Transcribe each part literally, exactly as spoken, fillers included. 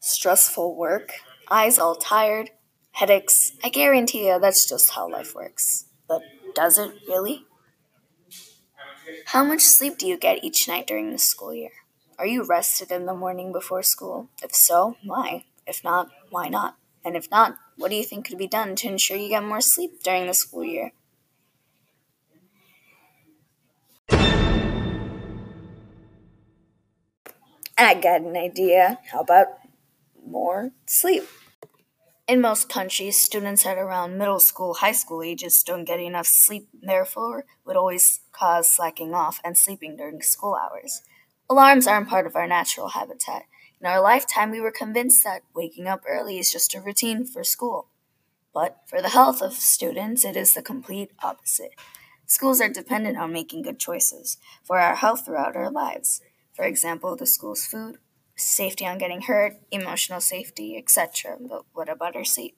stressful work, eyes all tired, headaches. I guarantee you that's just how life works. But does it really? How much sleep do you get each night during the school year? Are you rested in the morning before school? If so, why? If not, why not? And if not, what do you think could be done to ensure you get more sleep during the school year? I got an idea. How about more sleep? In most countries, students at around middle school, high school ages don't get enough sleep, therefore would always cause slacking off and sleeping during school hours. Alarms aren't part of our natural habitat. In our lifetime, we were convinced that waking up early is just a routine for school. But for the health of students, it is the complete opposite. Schools are dependent on making good choices for our health throughout our lives. For example, the school's food, safety on getting hurt, emotional safety, et cetera. But what about our sleep?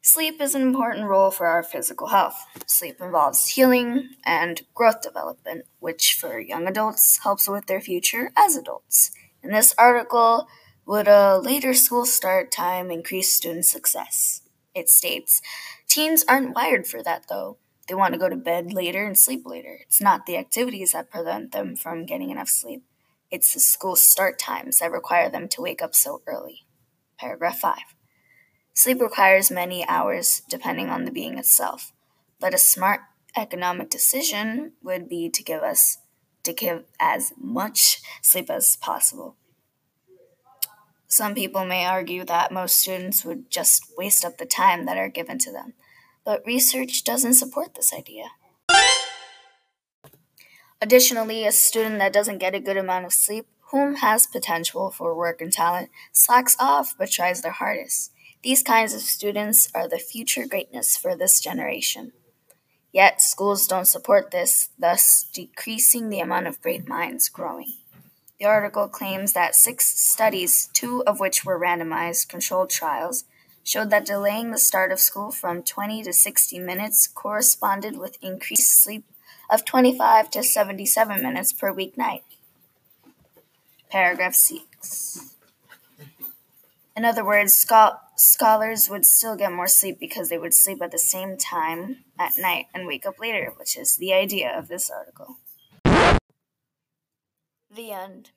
Sleep is an important role for our physical health. Sleep involves healing and growth development, which for young adults helps with their future as adults. In this article, would a later school start time increase student success? It states, teens aren't wired for that, though. They want to go to bed later and sleep later. It's not the activities that prevent them from getting enough sleep. It's the school start times that require them to wake up so early. Paragraph five. Sleep requires many hours, depending on the being itself. But a smart economic decision would be to give us to give as much sleep as possible. Some people may argue that most students would just waste up the time that are given to them, but research doesn't support this idea. Additionally, a student that doesn't get a good amount of sleep, whom has potential for work and talent, slacks off but tries their hardest. These kinds of students are the future greatness for this generation. Yet, schools don't support this, thus decreasing the amount of great minds growing. The article claims that six studies, two of which were randomized controlled trials, showed that delaying the start of school from twenty to sixty minutes corresponded with increased sleep of twenty-five to seventy-seven minutes per weeknight. Paragraph six. In other words, scho- scholars would still get more sleep because they would sleep at the same time at night and wake up later, which is the idea of this article. The end.